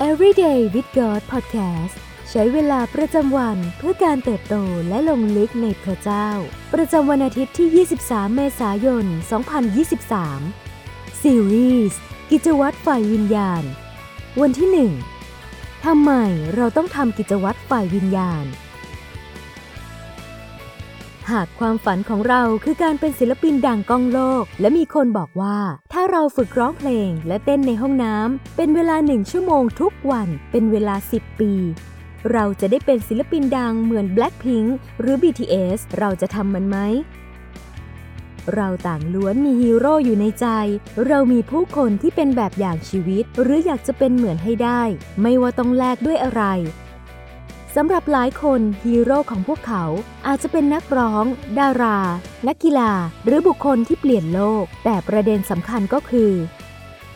Every Day with God Podcast ใช้เวลาประจำวันเพื่อการเติบโตและลงลึกในพระเจ้าประจำวันอาทิตย์ที่23เมษายน2023ซีรีส์กิจวัตรฝ่ายวิญญาณวันที่1ทำไมเราต้องทำกิจวัตรฝ่ายวิญญาณหากความฝันของเราคือการเป็นศิลปินดังก้องโลกและมีคนบอกว่าถ้าเราฝึกร้องเพลงและเต้นในห้องน้ำเป็นเวลา1ชั่วโมงทุกวันเป็นเวลา10ปีเราจะได้เป็นศิลปินดังเหมือน Blackpink หรือ BTS เราจะทำมันไหมเราต่างล้วนมีฮีโร่อยู่ในใจเรามีผู้คนที่เป็นแบบอย่างชีวิตหรืออยากจะเป็นเหมือนให้ได้ไม่ว่าต้องแลกด้วยอะไรสำหรับหลายคนฮีโร่ของพวกเขาอาจจะเป็นนักร้องดารานักกีฬาหรือบุคคลที่เปลี่ยนโลกแต่ประเด็นสำคัญก็คือ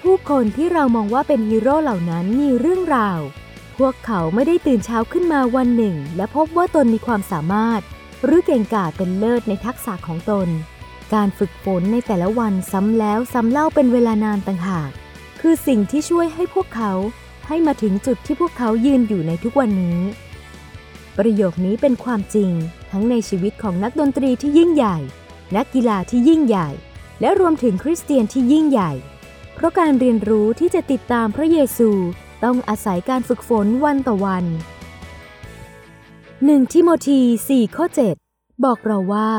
ผู้คนที่เรามองว่าเป็นฮีโร่เหล่านั้นมีเรื่องราวพวกเขาไม่ได้ตื่นเช้าขึ้นมาวันหนึ่งและพบว่าตนมีความสามารถหรือเก่งกาจเป็นเลิศในทักษะของตนการฝึกฝนในแต่ละวันซ้ำแล้วซ้ำเล่าเป็นเวลานานต่างหากคือสิ่งที่ช่วยให้พวกเขาให้มาถึงจุดที่พวกเขายืนอยู่ในทุกวันนี้ประโยคนี้เป็นความจริงทั้งในชีวิตของนักดนตรีที่ยิ่งใหญ่นักกีฬาที่ยิ่งใหญ่และรวมถึงคริสเตียนที่ยิ่งใหญ่เพราะการเรียนรู้ที่จะติดตามพระเยซูต้องอาศัยการฝึกฝนวันต่อวัน1ทิโมธี4ข้อ7บอกเราว่า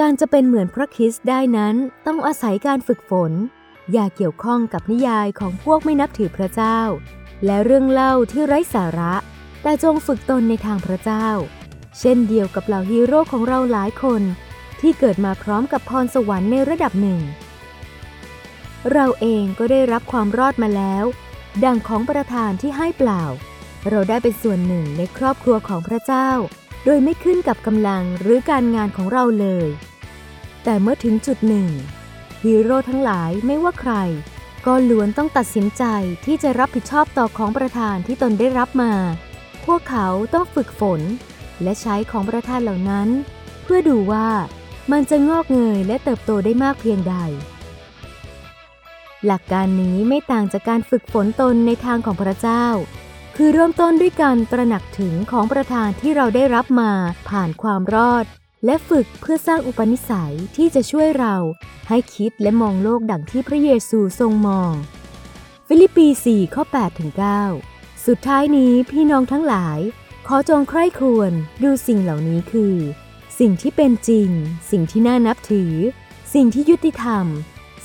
การจะเป็นเหมือนพระคริสต์ได้นั้นต้องอาศัยการฝึกฝนอย่าเกี่ยวข้องกับนิยายของพวกไม่นับถือพระเจ้าและเรื่องเล่าที่ไร้สาระแต่จงฝึกตนในทางพระเจ้าเช่นเดียวกับเหล่าฮีโร่ของเราหลายคนที่เกิดมาพร้อมกับพรสวรรค์ในระดับหนึ่งเราเองก็ได้รับความรอดมาแล้วดังของประธานที่ให้เปล่าเราได้เป็นส่วนหนึ่งในครอบครัวของพระเจ้าโดยไม่ขึ้นกับกำลังหรือการงานของเราเลยแต่เมื่อถึงจุดหนึ่งฮีโร่ทั้งหลายไม่ว่าใครก็ล้วนต้องตัดสินใจที่จะรับผิดชอบต่อของประธานที่ตนได้รับมาพวกเขาต้องฝึกฝนและใช้ของประทานเหล่านั้นเพื่อดูว่ามันจะงอกเงยและเติบโตได้มากเพียงใดหลักการนี้ไม่ต่างจากการฝึกฝนตนในทางของพระเจ้าคือเริ่มต้นด้วยการตระหนักถึงของประทานที่เราได้รับมาผ่านความรอดและฝึกเพื่อสร้างอุปนิสัยที่จะช่วยเราให้คิดและมองโลกดังที่พระเยซูทรงมองฟิลิปปี4ข้อ8ถึง9สุดท้ายนี้พี่น้องทั้งหลายขอจงใคร่ครวญดูสิ่งเหล่านี้คือสิ่งที่เป็นจริงสิ่งที่น่านับถือสิ่งที่ยุติธรรม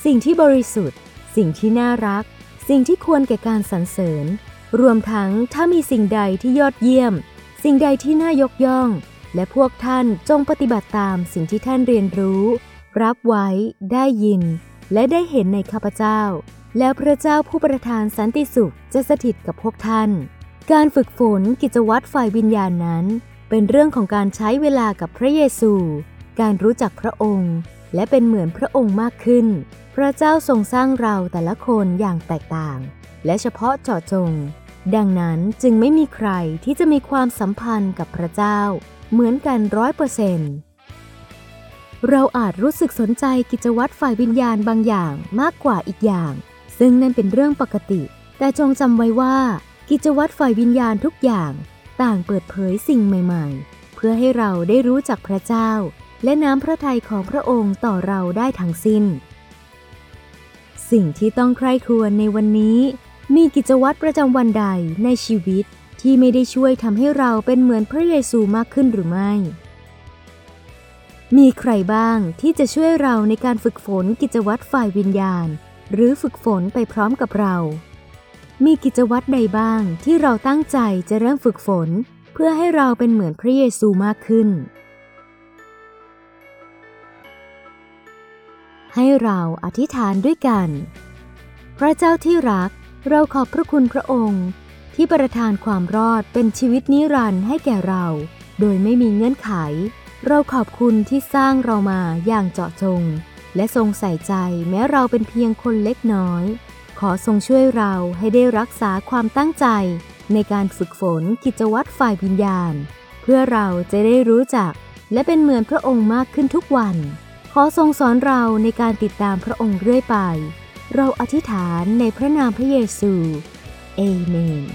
สิ่งที่บริสุทธิ์สิ่งที่น่ารักสิ่งที่ควรแก่การสรรเสริญรวมทั้งถ้ามีสิ่งใดที่ยอดเยี่ยมสิ่งใดที่น่ายกย่องและพวกท่านจงปฏิบัติตามสิ่งที่ท่านเรียนรู้รับไว้ได้ยินและได้เห็นในข้าพเจ้าแล้วพระเจ้าผู้ประทานสันติสุขจะสถิตกับพวกท่านการฝึกฝนกิจวัตรฝ่ายวิญญาณนั้นเป็นเรื่องของการใช้เวลากับพระเยซูการรู้จักพระองค์และเป็นเหมือนพระองค์มากขึ้นพระเจ้าทรงสร้างเราแต่ละคนอย่างแตกต่างและเฉพาะเจาะจงดังนั้นจึงไม่มีใครที่จะมีความสัมพันธ์กับพระเจ้าเหมือนกัน 100%เราอาจรู้สึกสนใจกิจวัตรฝ่ายวิญญาณบางอย่างมากกว่าอีกอย่างซึ่งนั่นเป็นเรื่องปกติแต่จงจำไว้ว่ากิจวัตรฝ่ายวิญญาณทุกอย่างต่างเปิดเผยสิ่งใหม่ๆเพื่อให้เราได้รู้จักพระเจ้าและน้ำพระทัยของพระองค์ต่อเราได้ทั้งสิ้นสิ่งที่ต้องใคร่ครวญในวันนี้มีกิจวัตรประจำวันใดในชีวิตที่ไม่ได้ช่วยทำให้เราเป็นเหมือนพระเยซูมากขึ้นหรือไม่มีใครบ้างที่จะช่วยเราในการฝึกฝนกิจวัตรฝ่ายวิญญาณหรือฝึกฝนไปพร้อมกับเรามีกิจวัตรใดบ้างที่เราตั้งใจจะเริ่มฝึกฝนเพื่อให้เราเป็นเหมือนพระเยซูมากขึ้นให้เราอธิษฐานด้วยกันพระเจ้าที่รักเราขอบพระคุณพระองค์ที่ประทานความรอดเป็นชีวิตนิรันดร์ให้แก่เราโดยไม่มีเงื่อนไขเราขอบคุณที่สร้างเรามาอย่างเจาะจงและทรงใส่ใจแม้เราเป็นเพียงคนเล็กน้อยขอทรงช่วยเราให้ได้รักษาความตั้งใจในการฝึกฝนกิจวัตรฝ่ายวิญญาณเพื่อเราจะได้รู้จักและเป็นเหมือนพระองค์มากขึ้นทุกวันขอทรงสอนเราในการติดตามพระองค์เรื่อยไปเราอธิษฐานในพระนามพระเยซูเอเมน